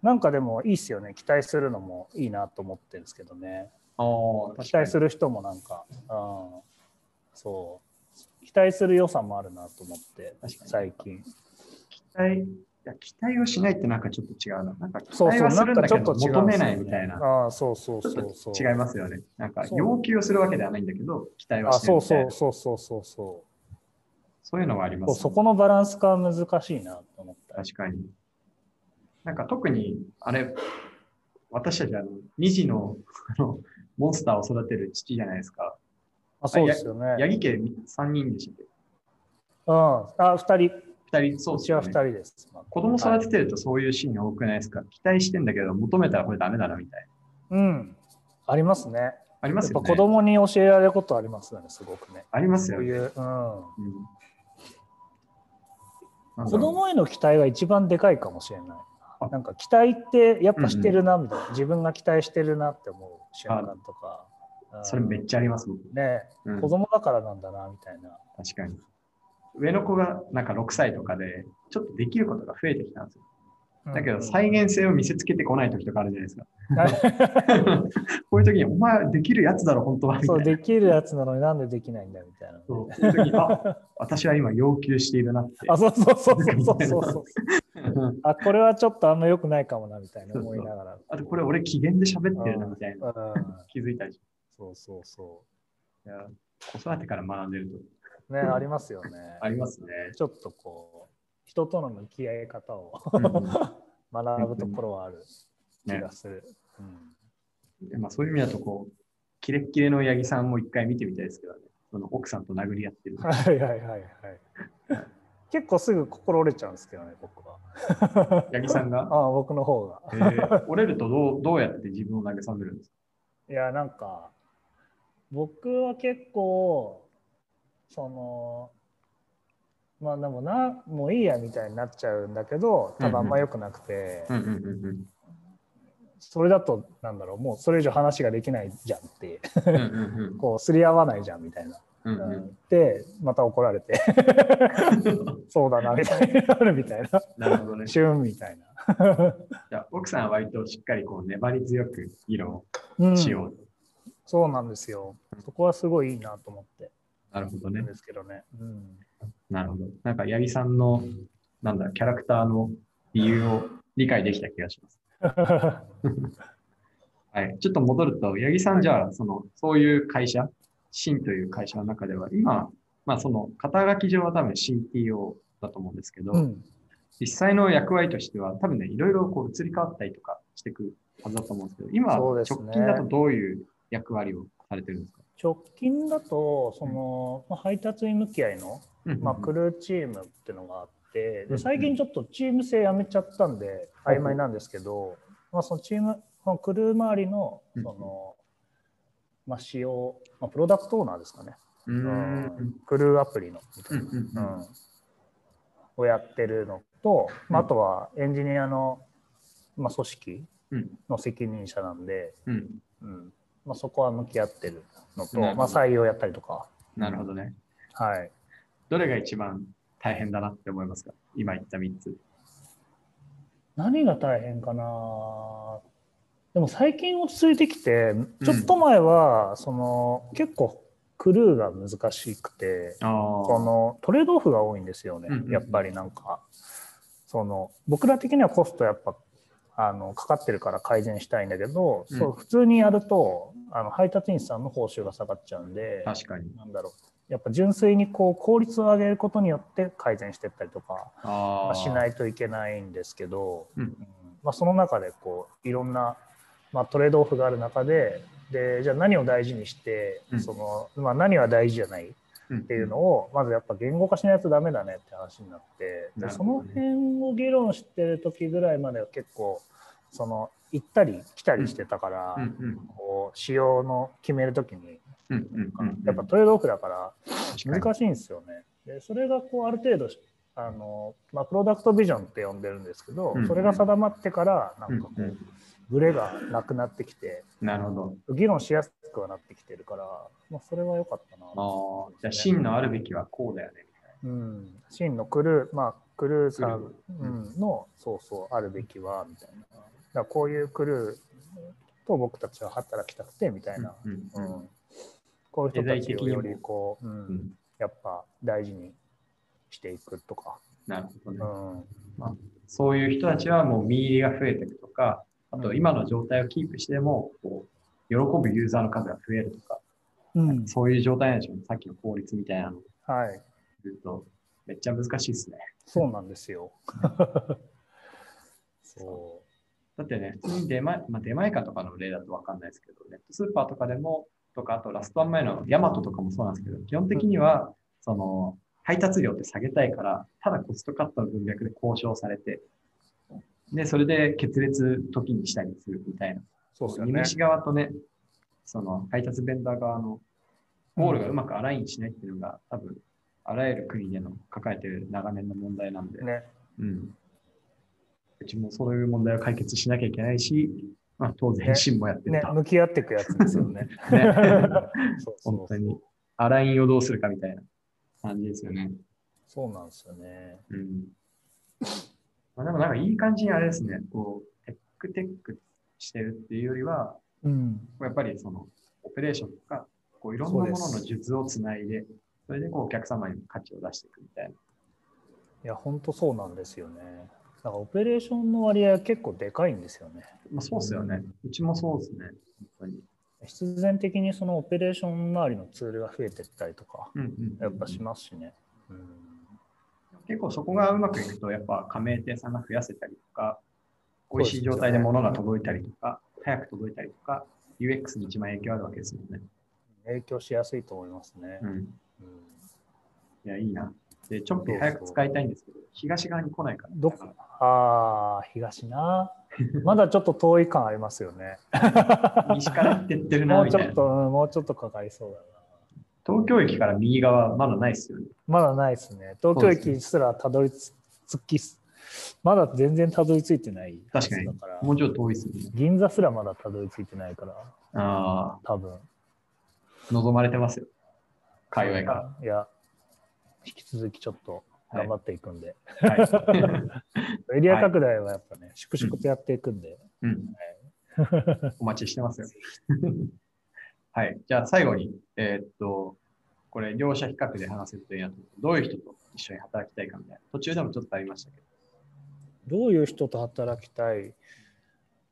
なんかでもいいっすよね、期待するのもいいなと思ってるんですけどね。期待する人もなんか、うん、そう、期待する良さもあるなと思って、最近。期待、いや、期待をしないってなんかちょっと違うな。なんか期待はするんだけど求めないみたいな。あ、そうそうそうそう。違いますよね。なんか要求をするわけではないんだけど、期待はしないみたいな。あ、そうそうそうそうそう。そういうのがあります、ね、そこのバランスが難しいなと思った。確かに。なんか特に、あれ、私たちはに児のモンスターを育てる父じゃないですか。あ、そうですよね。八木家さんにんでしたっけ？うん。あ、ふたり。ふたり、そうですね。うちはふたりです。子供育ててるとそういうシーン多くないですか？期待してんだけど、求めたらこれダメだなみたいな。うん。ありますね。ありますよね。やっぱ子供に教えられることありますよね、すごくね。ありますよね。そういう、うん。うん、子供への期待が一番でかいかもしれない。なんか期待ってやっぱしてるなみたいな、うんうん、自分が期待してるなって思う瞬間とか、うん、それめっちゃありますね、うん、子供だからなんだなみたいな。確かに上の子がなんかろくさいとかでちょっとできることが増えてきたんですよ。だけど再現性を見せつけてこない時とかあるじゃないですか。こういう時にお前できるやつだろ本当はみたいな。そうできるやつなのになんでできないんだみたいな。そうそういう時にあ私は今要求しているなって。あ、そうそうそうそうそうそう。あ、これはちょっとあんま良くないかもなみたいな思いながら。そうそう、あとこれ俺機嫌で喋ってるなみたいな気づいたり。そうそうそう。いや、子育てから学んでるとねありますよね。ありますね。ちょっとこう。人との向き合い方を学ぶところはある気がする。そういう意味だとこうキレッキレの八木さんも一回見てみたいですけどね。その奥さんと殴り合ってる。はいはいはいはい。結構すぐ心折れちゃうんですけどね、僕は。八木さんが？ああ、僕の方が。えー、折れるとどう、どうやって自分を慰めるんですか？いや、なんか僕は結構その。まあでもな、もういいやみたいになっちゃうんだけど、多分あんま良くなくて、それだとなんだろう、もうそれ以上話ができないじゃんってこうすり合わないじゃんみたいな、うんうん、でまた怒られてそうだなみたいになるみたいな。なるほどね。シュンみたいな。じゃあ奥さんは割としっかりこう粘り強く議論をしよう、うん、そうなんですよ。そこはすごいいいなと思って。なるほどね。ですけどね。うん。なるほど。なんか八木さんのなんだキャラクターの理由を理解できた気がします。はい。ちょっと戻ると八木さん、じゃあそのそういう会社、SYNという会社の中では今まあその肩書き上は多分 シーティーオー だと思うんですけど、うん、実際の役割としては多分ねいろいろこう移り変わったりとかしていくはずだと思うんですけど、今直近だとどういう役割をされてるんですか？直近だとその、うん、配達員向き合いの、まあ、クルーチームっていうのがあって、で最近ちょっとチーム制やめちゃったんで曖昧なんですけど、まあ、そのチーム、そのクルー周りの、その、まあ、仕様、まあ、プロダクトオーナーですかね、うん、クルーアプリのみたいなをやってるのと、まあ、あとはエンジニアの、まあ、組織の責任者なんで、うんうんまあ、そこは向き合ってるのと、まあ、採用やったりとか。なるほどね。はい。どれが一番大変だなって思いますか？今言ったみっつ。何が大変かな。でも最近落ち着いてきて、ちょっと前は、うん、その結構クルーが難しくて、そのトレードオフが多いんですよね。やっぱりなんかその僕ら的にはコストやっぱあのかかってるから改善したいんだけど、うん、そう普通にやるとあの配達員さんの報酬が下がっちゃうんで、確かになんだろうやっぱ純粋にこう効率を上げることによって改善していったりとかあしないといけないんですけど、うんうんまあ、その中でこういろんな、まあ、トレードオフがある中で、でじゃあ何を大事にして、うんそのまあ、何は大事じゃないっていうのをまずやっぱ言語化しないとダメだねって話になって、でその辺を議論してる時ぐらいまでは結構その行ったり来たりしてたから、こう仕様の決める時にやっぱトレードオフだから難しいんですよね。でそれがこうある程度あの、まあ、プロダクトビジョンって呼んでるんですけど、それが定まってからなんかこうブレがなくなってきて、なるほど議論しやすくはなってきてるから、まあ、それは良かったなと、ね。じゃあ真のあるべきはこうだよねみたいな。うん、真のクルー、まあクルーさんの、うん、そうそうあるべきはみたいな。だからこういうクルーと僕たちは働きたくてみたいな。こういう人たちをよりこう、うんうん、やっぱ大事にしていくとか。なるほどね。うん、まあそういう人たちはもう見入りが増えていくとか。あと今の状態をキープしてもこう喜ぶユーザーの数が増えるとか、うん、そういう状態なんでしょうね。さっきの効率みたいなのを言うとめっちゃ難しいですね。そうなんですよ。そうだってね、普通に出前、まあ、出前館とかの例だと分かんないですけど、ネットスーパーとかでもとか、あとラストワン前のヤマトとかもそうなんですけど、基本的にはその配達料って下げたいから、ただコストカットの文脈で交渉されて、で、それで決裂時にしたりするみたいな。そうですよね。荷主側とね、その配達ベンダー側のゴールがうまくアラインしないっていうのが、うん、多分、あらゆる国での抱えている長年の問題なんで、ね、うん。うちもそういう問題を解決しなきゃいけないし、まあ、当然、シンもやってた、ねね、向き合っていくやつですよね。ね本当に、アラインをどうするかみたいな感じですよね。そうなんですよね。うんまあ、でもなんかいい感じにあれですね、こう、テックテックしてるっていうよりは、うん、やっぱりその、オペレーションとか、こういろんなものの術をつないで、それでこうお客様に価値を出していくみたいな。いや、本当そうなんですよね。だからオペレーションの割合は結構でかいんですよね。まあ、そうですよね。うちもそうですね。本当に必然的にそのオペレーション周りのツールが増えていったりとか、やっぱしますしね。うんうん結構そこがうまくいくと、やっぱ加盟店さんが増やせたりとか、美味しい状態で物が届いたりとか、早く届いたりとか、ユーエックス に一番影響あるわけですもんね。影響しやすいと思いますね。うん。うん、いや、いいな。で、ちょっと早く使いたいんですけど、東側に来ないから。どこああ、東な。まだちょっと遠い感ありますよね。西から行ってってるな、みたいな。もうちょっと、もうちょっとかかりそうだな。東京駅から右側、まだないですよね。まだないですね。東京駅すらたどり着き、まだ全然たどり着いてない。確かに。もうちょっと遠いですね。銀座すらまだたどり着いてないから。ああ。多分。望まれてますよ。界隈から。いや、引き続きちょっと頑張っていくんで。はいはい、エリア拡大はやっぱね、粛々とやっていくんで。お待ちしてますよ。はい、じゃあ最後に、えー、っと、これ、両者比較で話せるといいなと、どういう人と一緒に働きたいかみたいな、途中でもちょっとありましたけど。どういう人と働きたい、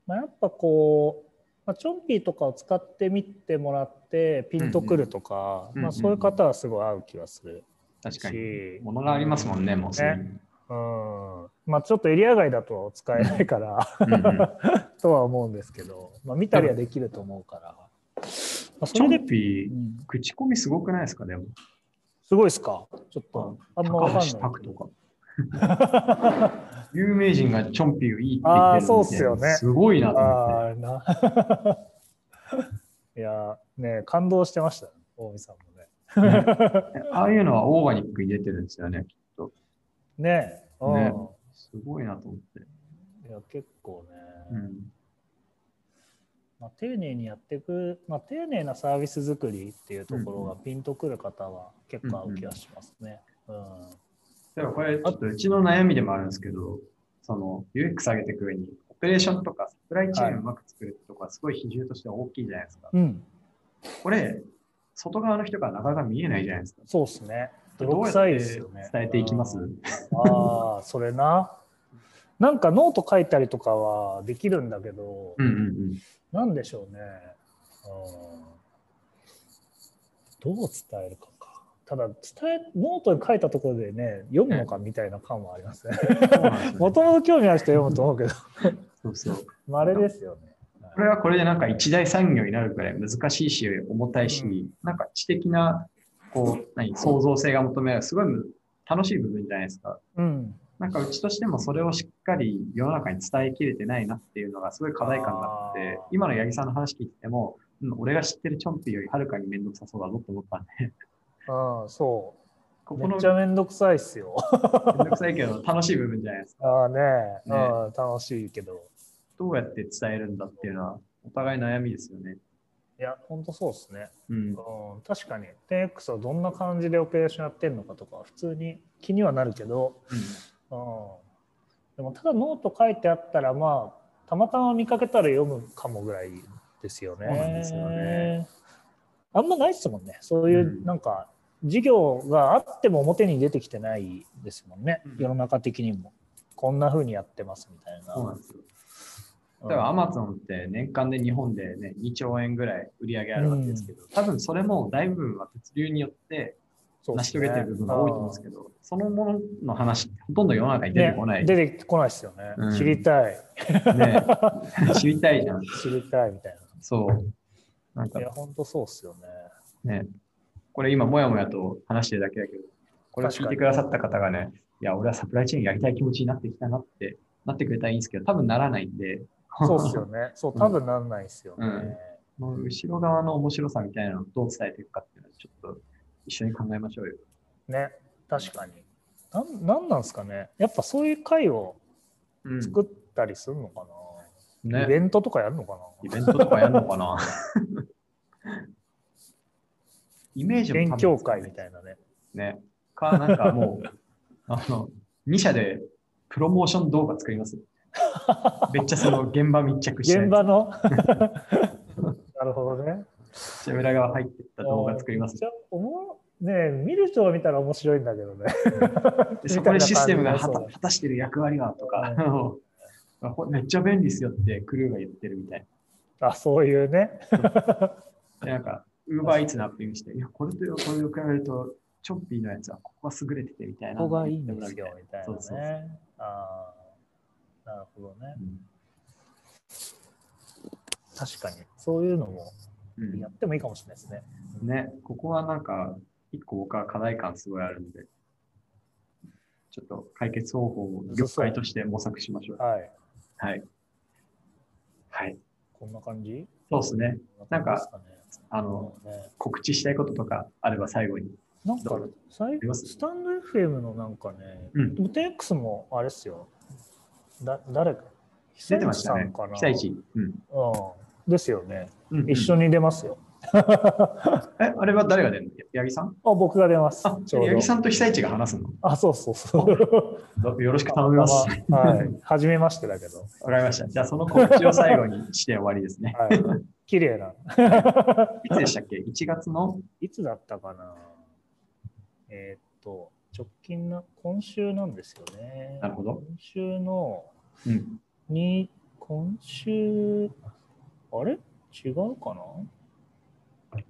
まあ、やっぱこう、まあ、チョンピーとかを使ってみてもらって、ピンとくるとか、そういう方はすごい合う気がする。確かに。ものがありますもんね、もうすでに。ねうんまあ、ちょっとエリア外だと使えないからうん、うん、とは思うんですけど、まあ、見たりはできると思うから。チョンピー、口コミすごくないですかね。すごいですかちょっと、あんまわかんない。高橋拓とか。有名人がチョンピーをいいって言ってる。ああ、そうっすよね。すごいなと思って。いや、ね、感動してましたね、大見さんもね。ああいうのはオーガニックに出てるんですよね、きっと。ねえ。すごいなと思って。いや、結構ね。まあ丁寧にやっていく、まあ、丁寧なサービス作りっていうところがピンとくる方は結構合う気がしますね。でもこれ、ちょっとうちの悩みでもあるんですけど、その ユーエックス 上げていく上に、オペレーションとかサプライチェーンをうまく作るってところはすごい比重としては大きいじゃないですか。はいうん、これ、外側の人からなかなか見えないじゃないですか。そうですね。どうやって伝えていきます？ああ、それな。なんかノート書いたりとかはできるんだけど、うんうんうんなんでしょうね、うん、どう伝えるかかただ伝えノートに書いたところでね読むのかみたいな感もありますねもともと興味ある人は読むと思うけどそうそうまれですよねこれはこれでなんか一大産業になるくらい難しいし重たいし、うん、なんか知的なこう何創造性が求められるすごい楽しい部分じゃないですか、うんなんかうちとしてもそれをしっかり世の中に伝えきれてないなっていうのがすごい課題感があって、今の八木さんの話聞いても、うん、俺が知ってるチョンピーよりはるかにめんどくさそうだぞって思ったんで。ああ、そう。ここめっちゃめんどくさいっすよ。めんどくさいけど楽しい部分じゃないですか。ああね、ねああ楽しいけど。どうやって伝えるんだっていうのはお互い悩みですよね。いや、ほんとそうですね。うん、確かに テンエックス はどんな感じでオペレーションやってるのかとか普通に気にはなるけど、うんうん、でもただノート書いてあったらまあたまたま見かけたら読むかもぐらいですよね。そうなんですよね。あんまないですもんね。そういうなんか事業があっても表に出てきてないですもんね。うん、世の中的にもこんな風にやってますみたいな。そうなんですよ。例えばアマゾンって年間で日本でねにちょうえんぐらい売り上げあるわけですけど、うん、多分それも大部分は物流によって。成し遂げてる部分が多いと思うんですけど、そのものの話、ほとんど世の中に出てこない。出てこないですよね。知りたい。知りたいじゃん。知りたいみたいな。そう。なんかいや本当そうっすよね。ね、これ今もやもやと話してるだけだけど、これを聞いてくださった方がね、いや俺はサプライチェーンやりたい気持ちになってきたなってなってくれたらいいんですけど、多分ならないんで。そうですよね。そう多分ならないですよね。うんうん、後ろ側の面白さみたいなのをどう伝えていくかっていうのはちょっと一緒に考えましょうよ。ね、確かに。なん、なんなんですかね。やっぱそういう会を作ったりするのかな。うんね、イベントとかやるのかな。イベントとかやるのかな。イメージも勉強会みたいなね。ね。かなんかもうあのにしゃでプロモーション動画作ります。めっちゃその現場密着して現場のなるほどね。じゃ裏側入っていった動画作ります。おもねえ見る人が見たら面白いんだけどね。そこでシステムが果たしてる役割はとか、めっちゃ便利ですよってクルーが言ってるみたいな。あ、そういうね。なんかウーバーイーツのアップにして、いやこれとこれを比べるとチョッピーのやつはここは優れててみたいな。ここがいいんですよみたいなね。そうそうそう、あなるほどね、うん。確かに、そういうのもやってもいいかもしれないですね。うん、ね、ここはなんか、一個僕は課題感すごいあるんで、ちょっと解決方法を業界として模索しましょう。はい。はい。はい。こんな感じ？そうですね。なんか、あの、ね、告知したいこととかあれば最後に。なんか、スタンド エフエム のなんかね、うん、テンエックス もあれですよ。だ誰か出てましたね。被災地、うんうん、ですよね、うんうん。一緒に出ますよ。え、あれは誰が出るの？八木さん？あ、僕が出ます。八木さんと被災地が話すの？あ、そうそうそう。よろしく頼みます。はい。初めましてだけど。わかりました。じゃあその告知を最後にして終わりですね。はい。綺麗な。いつでしたっけ？いちがつの？いつだったかな。えー、っと。直近な今週なんですよね。なるほど。今週の、うん、に今週あれ違うかな。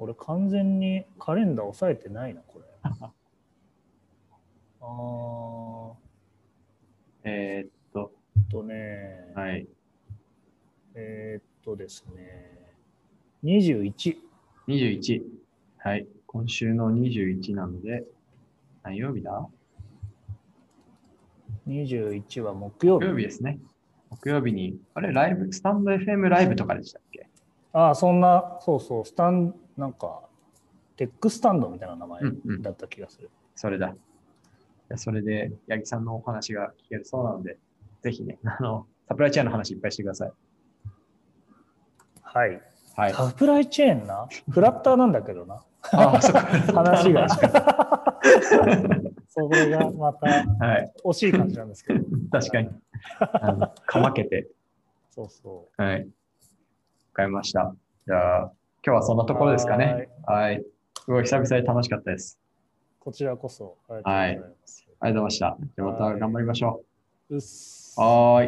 俺完全にカレンダー押さえてないなこれ。ああ。えー、っと。えっとね。はい。えー、っとですね。にじゅういち。にじゅういち。はい。今週のにじゅういちなので、何曜日だ ?にじゅういち は木曜日。木曜日ですね。木曜日に、あれ、ライブ、スタンド エフエム ライブとかでしたっけ？ああ、そんな、そうそう、スタン、なんか、テックスタンドみたいな名前だった気がする。うんうん、それだ。それで、八木さんのお話が聞けるそうなので、ぜひね、あの、サプライチェーンの話いっぱいしてください。はい。はい、サプライチェーンな、フラッターなんだけどな。ああそ話がそれがまた惜しい感じなんですけど、はい、確かにあのかまけてそうそうはい、わかりました。じゃあ今日はそんなところですかね。はい、すごい久々に楽しかったです。こちらこそありがとうございます。はい、ありがとうございました。じゃあまた頑張りましょう。うっす。はーい。